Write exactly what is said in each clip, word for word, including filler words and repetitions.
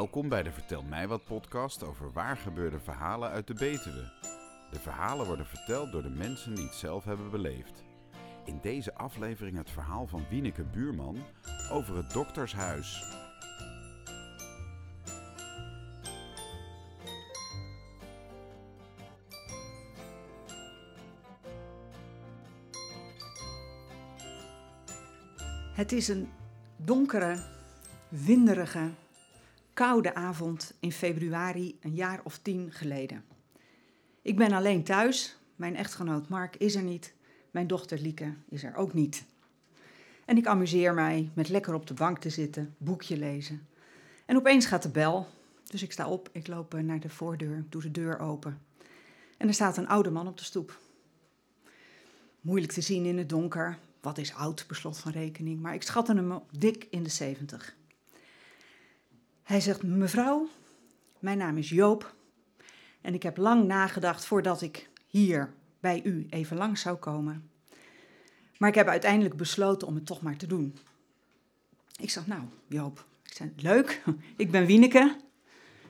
Welkom bij de Vertel Mij Wat podcast over waargebeurde verhalen uit de Betuwe. De verhalen worden verteld door de mensen die het zelf hebben beleefd. In deze aflevering het verhaal van Wieneke Buurman over het doktershuis. Het is een donkere, winderige, koude avond in februari een jaar of tien geleden. Ik ben alleen thuis, mijn echtgenoot Mark is er niet, mijn dochter Lieke is er ook niet. En ik amuseer mij met lekker op de bank te zitten, boekje lezen. En opeens gaat de bel, dus ik sta op, ik loop naar de voordeur, ik doe de deur open. En er staat een oude man op de stoep. Moeilijk te zien in het donker, wat is oud, beslot van rekening, maar ik schatte hem op dik in de zeventig. Hij zegt, mevrouw, mijn naam is Joop en ik heb lang nagedacht voordat ik hier bij u even langs zou komen. Maar ik heb uiteindelijk besloten om het toch maar te doen. Ik zeg, nou Joop, ik zei, leuk, ik ben Wieneke,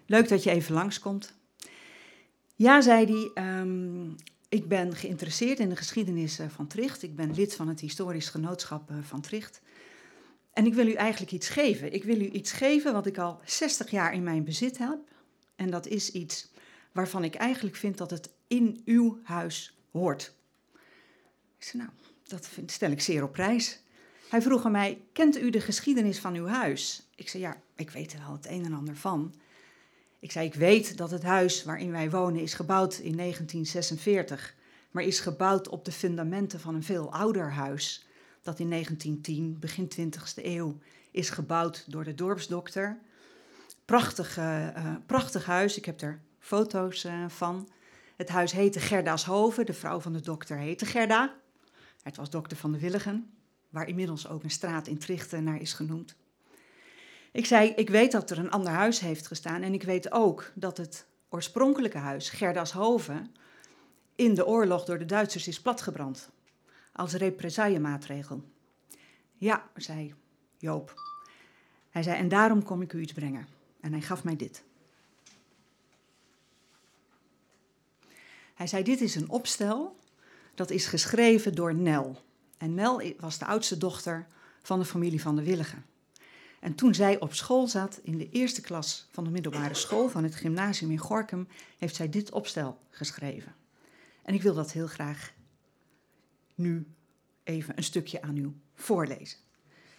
leuk dat je even langskomt. Ja, zei hij, um, ik ben geïnteresseerd in de geschiedenis van Tricht, ik ben lid van het Historisch Genootschap van Tricht. En ik wil u eigenlijk iets geven. Ik wil u iets geven wat ik al zestig jaar in mijn bezit heb. En dat is iets waarvan ik eigenlijk vind dat het in uw huis hoort. Ik zei, nou, dat vind, stel ik zeer op prijs. Hij vroeg aan mij, kent u de geschiedenis van uw huis? Ik zei, ja, ik weet er wel het een en ander van. Ik zei, ik weet dat het huis waarin wij wonen is gebouwd in negentien zesenveertig. Maar is gebouwd op de fundamenten van een veel ouder huis, dat in negentien tien, begin twintigste eeuw, is gebouwd door de dorpsdokter. Prachtig, uh, prachtig huis, ik heb er foto's uh, van. Het huis heette Gerda's Hoven, de vrouw van de dokter heette Gerda. Het was dokter van de Willigen, waar inmiddels ook een straat in Tricht naar is genoemd. Ik zei, ik weet dat er een ander huis heeft gestaan en ik weet ook dat het oorspronkelijke huis, Gerda's Hoven, in de oorlog door de Duitsers is platgebrand. Als represaillemaatregel. Ja, zei Joop. Hij zei, en daarom kom ik u iets brengen. En hij gaf mij dit. Hij zei, dit is een opstel dat is geschreven door Nel. En Nel was de oudste dochter van de familie van de Willigen. En toen zij op school zat, in de eerste klas van de middelbare school van het gymnasium in Gorkum, heeft zij dit opstel geschreven. En ik wil dat heel graag nu even een stukje aan u voorlezen.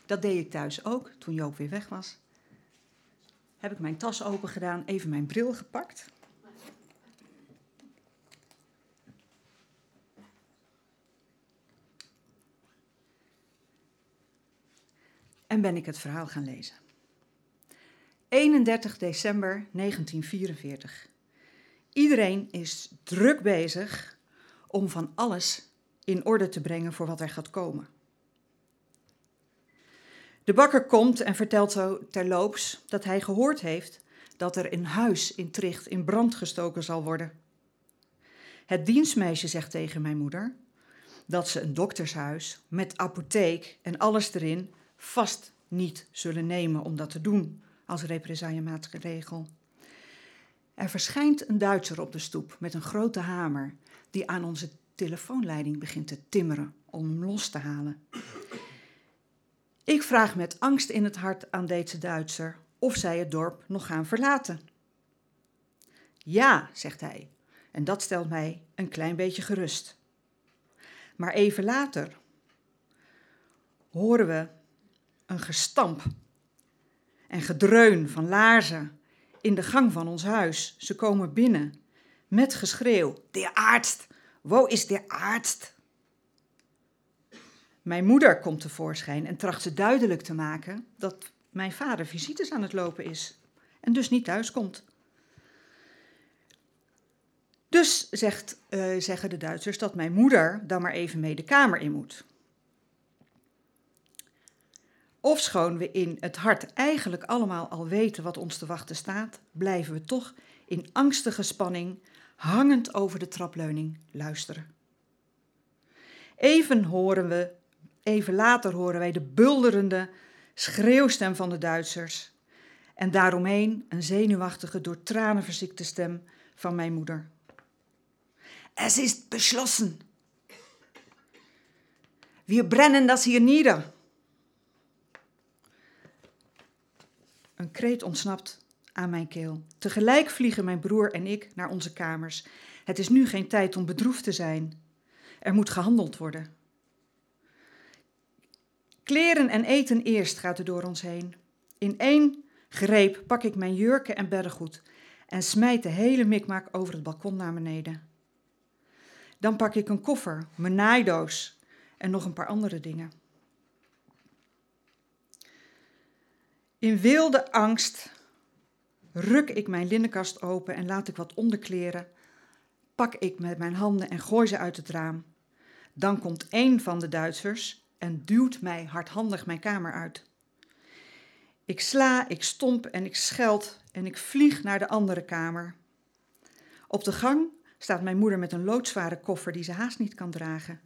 Dat deed ik thuis ook, toen Joop weer weg was. Heb ik mijn tas open gedaan, even mijn bril gepakt. En ben ik het verhaal gaan lezen. eenendertig december negentien vierenveertig. Iedereen is druk bezig om van alles in orde te brengen voor wat er gaat komen. De bakker komt en vertelt zo terloops dat hij gehoord heeft dat er een huis in Tricht in brand gestoken zal worden. Het dienstmeisje zegt tegen mijn moeder dat ze een doktershuis met apotheek en alles erin vast niet zullen nemen om dat te doen als represaillemaatregel. Er verschijnt een Duitser op de stoep met een grote hamer die aan onze telefoonleiding begint te timmeren om hem los te halen. Ik vraag met angst in het hart aan deze Duitser of zij het dorp nog gaan verlaten. Ja, zegt hij, en dat stelt mij een klein beetje gerust. Maar even later horen we een gestamp en gedreun van laarzen in de gang van ons huis. Ze komen binnen met geschreeuw, de arts! Wo is de arts? Mijn moeder komt tevoorschijn en tracht ze duidelijk te maken dat mijn vader visites aan het lopen is en dus niet thuis komt. Dus zegt, uh, zeggen de Duitsers dat mijn moeder dan maar even mee de kamer in moet. Ofschoon we in het hart eigenlijk allemaal al weten wat ons te wachten staat, blijven we toch in angstige spanning hangend over de trapleuning luisteren. Even horen we, even later horen wij de bulderende schreeuwstem van de Duitsers. en daaromheen een zenuwachtige, door tranen verziekte stem van mijn moeder. Es ist beschlossen. Wir brennen das hier nieder. Een kreet ontsnapt aan mijn keel. Tegelijk vliegen mijn broer en ik naar onze kamers. Het is nu geen tijd om bedroefd te zijn. Er moet gehandeld worden. Kleren en eten eerst, gaat er door ons heen. In één greep pak ik mijn jurken en beddengoed en smijt de hele mikmak over het balkon naar beneden. Dan pak ik een koffer, mijn naaidoos en nog een paar andere dingen. In wilde angst ruk ik mijn linnenkast open en laat ik wat onderkleren. Pak ik met mijn handen en gooi ze uit het raam. Dan komt één van de Duitsers en duwt mij hardhandig mijn kamer uit. Ik sla, ik stomp en ik scheld en ik vlieg naar de andere kamer. Op de gang staat mijn moeder met een loodzware koffer die ze haast niet kan dragen.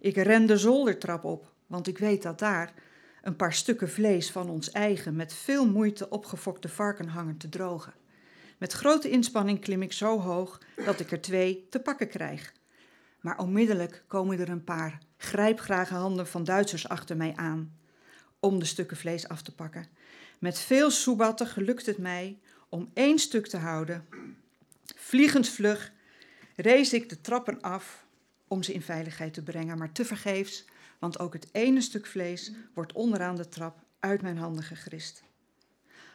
Ik ren de zoldertrap op, want ik weet dat daar een paar stukken vlees van ons eigen, met veel moeite opgefokte varken hangen te drogen. Met grote inspanning klim ik zo hoog dat ik er twee te pakken krijg. Maar onmiddellijk komen er een paar grijpgrage handen van Duitsers achter mij aan om de stukken vlees af te pakken. Met veel soebatten gelukt het mij om één stuk te houden. Vliegend vlug rees ik de trappen af om ze in veiligheid te brengen, maar tevergeefs, want ook het ene stuk vlees wordt onderaan de trap uit mijn handen gegrist.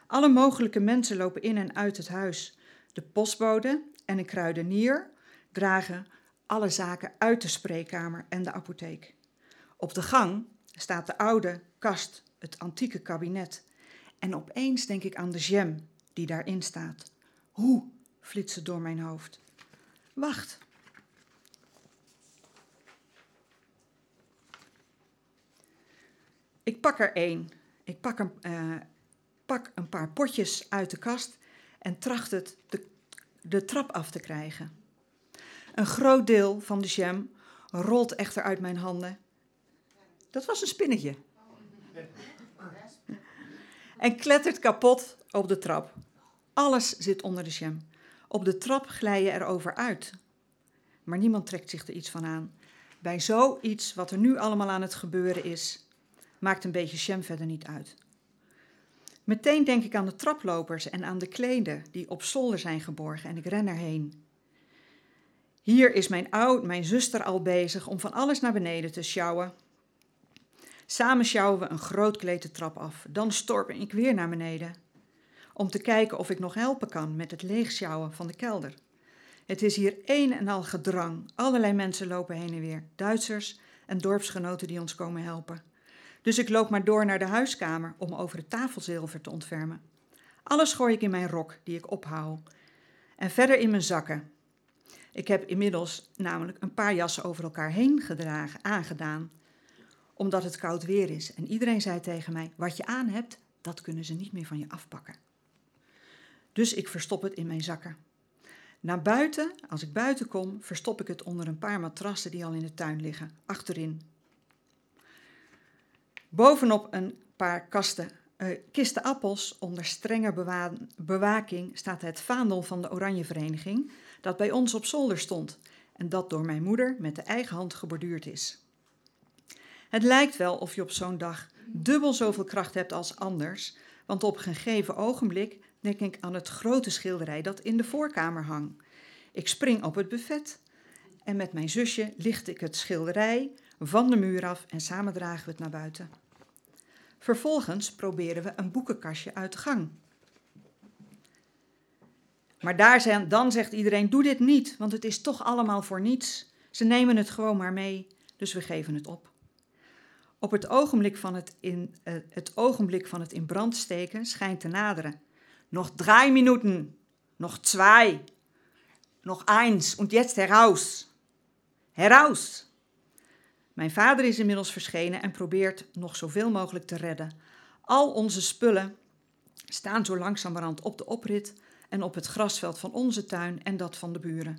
Alle mogelijke mensen lopen in en uit het huis. De postbode en een kruidenier dragen alle zaken uit de spreekkamer en de apotheek. Op de gang staat de oude kast, het antieke kabinet. En opeens denk ik aan de jam die daarin staat. Hoe flitst het door mijn hoofd? Wacht. Ik pak er één. Ik pak een, uh, pak een paar potjes uit de kast en tracht het de, de trap af te krijgen. Een groot deel van de jam rolt echter uit mijn handen. Dat was een spinnetje. En klettert kapot op de trap. Alles zit onder de jam. Op de trap glijden er over uit. Maar niemand trekt zich er iets van aan. Bij zoiets wat er nu allemaal aan het gebeuren is, maakt een beetje jam verder niet uit. Meteen denk ik aan de traplopers en aan de kleden die op zolder zijn geborgen en ik ren erheen. Hier is mijn oud, mijn zuster al bezig om van alles naar beneden te sjouwen. Samen sjouwen we een groot kleed de trap af. Dan storp ik weer naar beneden om te kijken of ik nog helpen kan met het leegsjouwen van de kelder. Het is hier een en al gedrang. Allerlei mensen lopen heen en weer. Duitsers en dorpsgenoten die ons komen helpen. Dus ik loop maar door naar de huiskamer om over het tafelzilver te ontfermen. Alles gooi ik in mijn rok, die ik ophoud. En verder in mijn zakken. Ik heb inmiddels namelijk een paar jassen over elkaar heen gedragen, aangedaan. Omdat het koud weer is. En iedereen zei tegen mij, wat je aan hebt, dat kunnen ze niet meer van je afpakken. Dus ik verstop het in mijn zakken. Naar buiten, als ik buiten kom, verstop ik het onder een paar matrassen die al in de tuin liggen, achterin. Bovenop een paar kasten, uh, kisten appels onder strenge bewa- bewaking staat het vaandel van de Oranjevereniging dat bij ons op zolder stond en dat door mijn moeder met de eigen hand geborduurd is. Het lijkt wel of je op zo'n dag dubbel zoveel kracht hebt als anders, want op een gegeven ogenblik denk ik aan het grote schilderij dat in de voorkamer hangt. Ik spring op het buffet en met mijn zusje licht ik het schilderij van de muur af en samen dragen we het naar buiten. Vervolgens proberen we een boekenkastje uit de gang. Maar daar zijn, dan zegt iedereen, doe dit niet, want het is toch allemaal voor niets. Ze nemen het gewoon maar mee, dus we geven het op. Op het ogenblik van het in, uh, het ogenblik van het in brand steken schijnt te naderen. Nog drie minuten, nog twee, nog eens, en jetzt heraus. Heraus! Mijn vader is inmiddels verschenen en probeert nog zoveel mogelijk te redden. Al onze spullen staan zo langzamerhand op de oprit en op het grasveld van onze tuin en dat van de buren.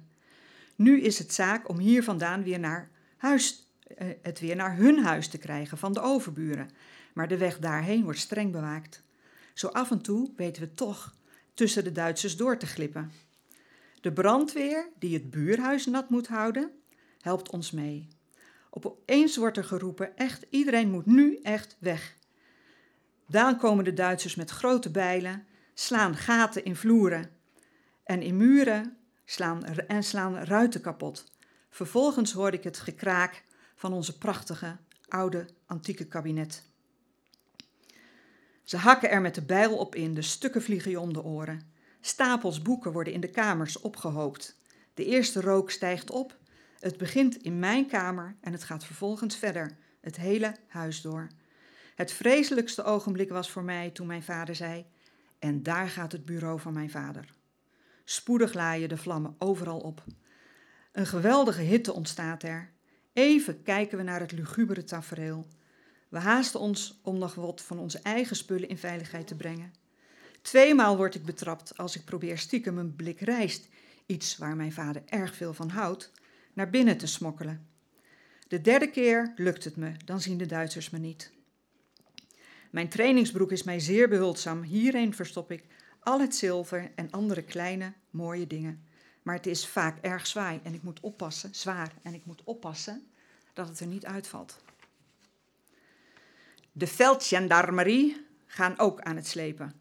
Nu is het zaak om hier vandaan weer naar huis, eh, het weer naar hun huis te krijgen van de overburen. Maar de weg daarheen wordt streng bewaakt. Zo af en toe weten we toch tussen de Duitsers door te glippen. De brandweer, die het buurhuis nat moet houden, helpt ons mee. Opeens wordt er geroepen, echt, iedereen moet nu echt weg. Daan komen de Duitsers met grote bijlen, slaan gaten in vloeren en in muren slaan, en slaan ruiten kapot. Vervolgens hoor ik het gekraak van onze prachtige, oude, antieke kabinet. Ze hakken er met de bijl op in, de stukken vliegen je om de oren. Stapels boeken worden in de kamers opgehoopt. De eerste rook stijgt op. Het begint in mijn kamer en het gaat vervolgens verder, het hele huis door. Het vreselijkste ogenblik was voor mij toen mijn vader zei: en daar gaat het bureau van mijn vader. Spoedig laaien de vlammen overal op. Een geweldige hitte ontstaat er. Even kijken we naar het lugubere tafereel. We haasten ons om nog wat van onze eigen spullen in veiligheid te brengen. Tweemaal word ik betrapt als ik probeer stiekem een blik rijst, iets waar mijn vader erg veel van houdt, naar binnen te smokkelen. De derde keer lukt het me, dan zien de Duitsers me niet. Mijn trainingsbroek is mij zeer behulpzaam. Hierin verstop ik al het zilver en andere kleine, mooie dingen. Maar het is vaak erg zwaar en ik moet oppassen, zwaar en ik moet oppassen dat het er niet uitvalt. De veldgendarmerie gaan ook aan het slepen.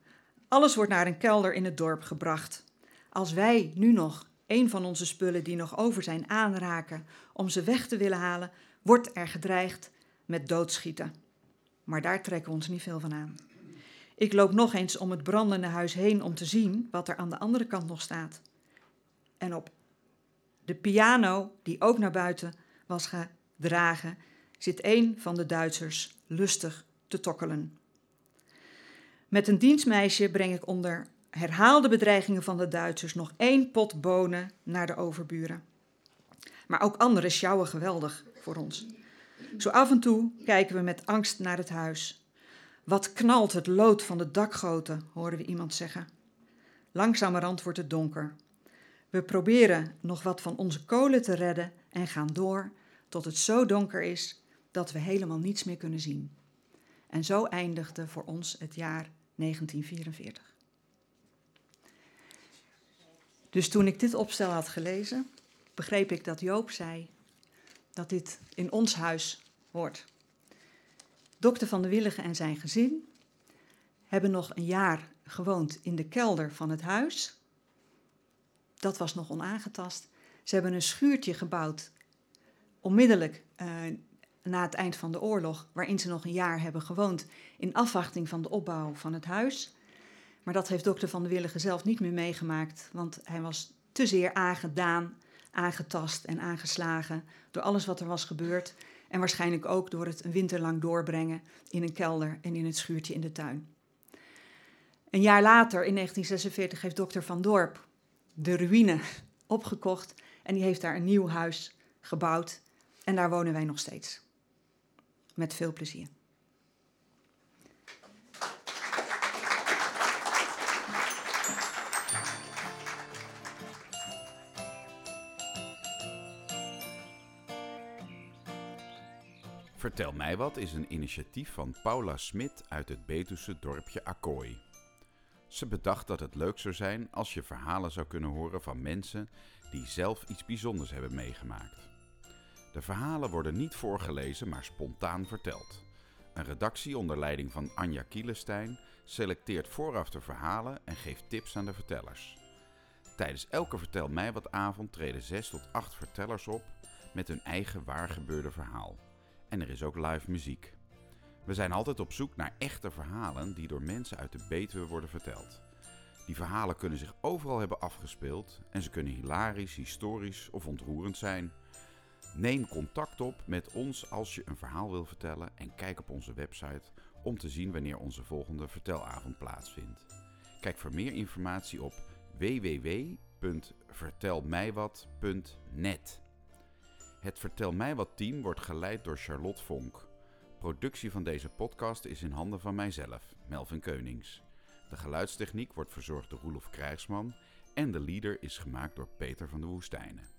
Alles wordt naar een kelder in het dorp gebracht. Als wij nu nog een van onze spullen die nog over zijn aanraken om ze weg te willen halen, wordt er gedreigd met doodschieten. Maar daar trekken we ons niet veel van aan. Ik loop nog eens om het brandende huis heen om te zien wat er aan de andere kant nog staat. En op de piano, die ook naar buiten was gedragen, zit een van de Duitsers lustig te tokkelen. Met een dienstmeisje breng ik onder herhaalde bedreigingen van de Duitsers nog één pot bonen naar de overburen. Maar ook anderen sjouwen geweldig voor ons. Zo af en toe kijken we met angst naar het huis. Wat knalt het lood van de dakgoten, horen we iemand zeggen. Langzamerhand wordt het donker. We proberen nog wat van onze kolen te redden en gaan door tot het zo donker is dat we helemaal niets meer kunnen zien. En zo eindigde voor ons het jaar negentien vierenveertig. Dus toen ik dit opstel had gelezen, begreep ik dat Joop zei dat dit in ons huis hoort. Dokter van de Willigen en zijn gezin hebben nog een jaar gewoond in de kelder van het huis. Dat was nog onaangetast. Ze hebben een schuurtje gebouwd, onmiddellijk eh, na het eind van de oorlog, waarin ze nog een jaar hebben gewoond in afwachting van de opbouw van het huis. Maar dat heeft dokter van de Willigen zelf niet meer meegemaakt, want hij was te zeer aangedaan, aangetast en aangeslagen door alles wat er was gebeurd. En waarschijnlijk ook door het een winter lang doorbrengen in een kelder en in het schuurtje in de tuin. Een jaar later, in negentien zesenveertig, heeft dokter Van Dorp de ruïne opgekocht en die heeft daar een nieuw huis gebouwd. En daar wonen wij nog steeds. Met veel plezier. Vertel mij wat is een initiatief van Paula Smit uit het Betuwse dorpje Akkooi. Ze bedacht dat het leuk zou zijn als je verhalen zou kunnen horen van mensen die zelf iets bijzonders hebben meegemaakt. De verhalen worden niet voorgelezen, maar spontaan verteld. Een redactie onder leiding van Anja Kielenstein selecteert vooraf de verhalen en geeft tips aan de vertellers. Tijdens elke Vertel mij wat avond treden zes tot acht vertellers op met hun eigen waargebeurde verhaal. En er is ook live muziek. We zijn altijd op zoek naar echte verhalen die door mensen uit de Betuwe worden verteld. Die verhalen kunnen zich overal hebben afgespeeld en ze kunnen hilarisch, historisch of ontroerend zijn. Neem contact op met ons als je een verhaal wil vertellen en kijk op onze website om te zien wanneer onze volgende vertelavond plaatsvindt. Kijk voor meer informatie op w w w punt vertel mij wat punt net. Het Vertel mij wat team wordt geleid door Charlotte Vonk. Productie van deze podcast is in handen van mijzelf, Melvin Keunings. De geluidstechniek wordt verzorgd door Roelof Krijgsman en de leader is gemaakt door Peter van de Woestijnen.